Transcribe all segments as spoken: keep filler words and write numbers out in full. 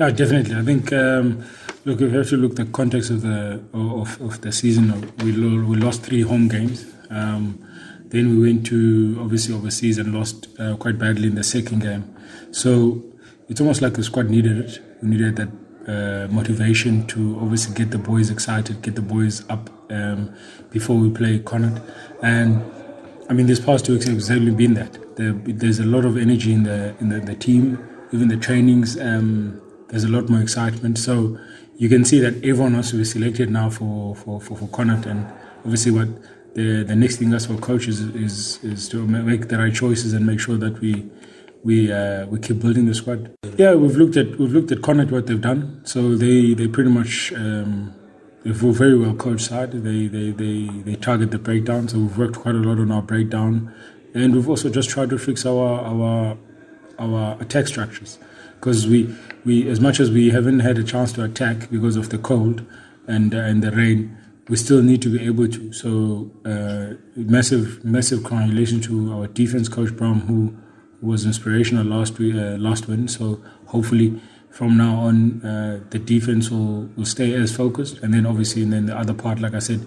Yeah, definitely. I think um, look, we have to look at the context of the of, of the season. We we lost three home games. Um, then we went to obviously overseas and lost uh, quite badly in the second game. So it's almost like the squad needed it. We needed that uh, motivation to obviously get the boys excited, get the boys up um, before we play Connacht. And I mean, these past two weeks have exactly been that. There, there's a lot of energy in the in the, the team, even the trainings. Um, There's a lot more excitement, so you can see that everyone wants to be selected now for for for, for Connacht, and obviously what the the next thing that's for coaches is, is is to make the right choices and make sure that we we uh, we keep building the squad. Yeah, we've looked at we've looked at Connacht, what they've done. So they they pretty much um, they're a very well coached side. They they they they target the breakdown. So we've worked quite a lot on our breakdown, and we've also just tried to fix our our our attack structures. Because we, we, as much as we haven't had a chance to attack because of the cold and uh, and the rain, we still need to be able to. So uh, massive, massive congratulations to our defense coach Brown, who was inspirational last week, uh, last win. So hopefully from now on, uh, the defense will, will stay as focused. And then obviously, and then the other part, like I said,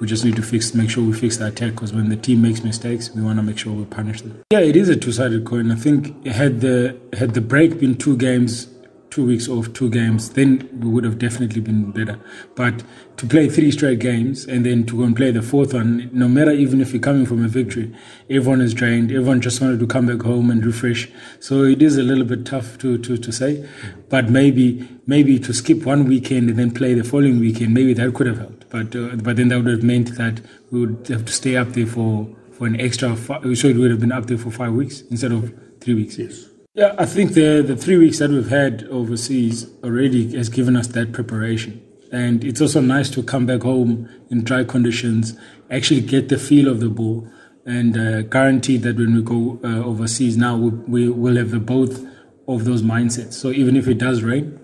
we just need to fix, make sure we fix the attack. Because when the team makes mistakes, we want to make sure we punish them. Yeah, it is a two-sided coin. I think had the had the break been two games, two weeks off, two games, then we would have definitely been better. But to play three straight games and then to go and play the fourth one, no matter even if you're coming from a victory, everyone is drained. Everyone just wanted to come back home and refresh. So it is a little bit tough to to, to say, but maybe maybe to skip one weekend and then play the following weekend, maybe that could have helped. But uh, but then that would have meant that we would have to stay up there for, for an extra five, so it would have been up there for five weeks instead of three weeks. Yes. Yeah, I think the the three weeks that we've had overseas already has given us that preparation. And it's also nice to come back home in dry conditions, actually get the feel of the ball, and uh, guarantee that when we go uh, overseas now, we, we will have the both of those mindsets. So even if it does rain,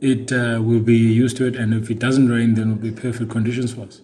It uh, will be used to it, and if it doesn't rain, then it will be perfect conditions for us.